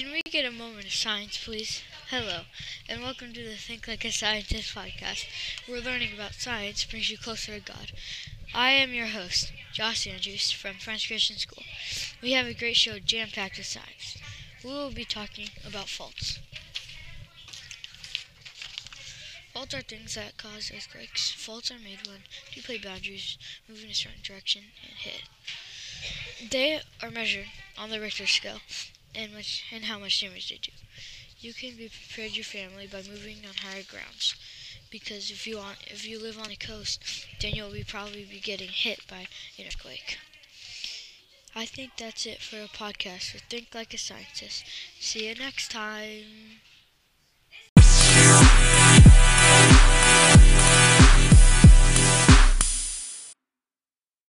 Can we get a moment of science, please? Hello, and welcome to the Think Like a Scientist podcast, where learning about science brings you closer to God. I am your host, Josh Andrews, from Friends Christian School. We have a great show jam-packed with science. We will be talking about faults. Faults are things that cause earthquakes. Faults are made when you play boundaries, move in a certain direction, and hit. They are measured on the Richter scale and how much damage they do. You can be prepared your family by moving on higher grounds, because if you live on the coast, then you'll probably be getting hit by an earthquake. I think that's it for a podcast for Think Like a Scientist. See you next time.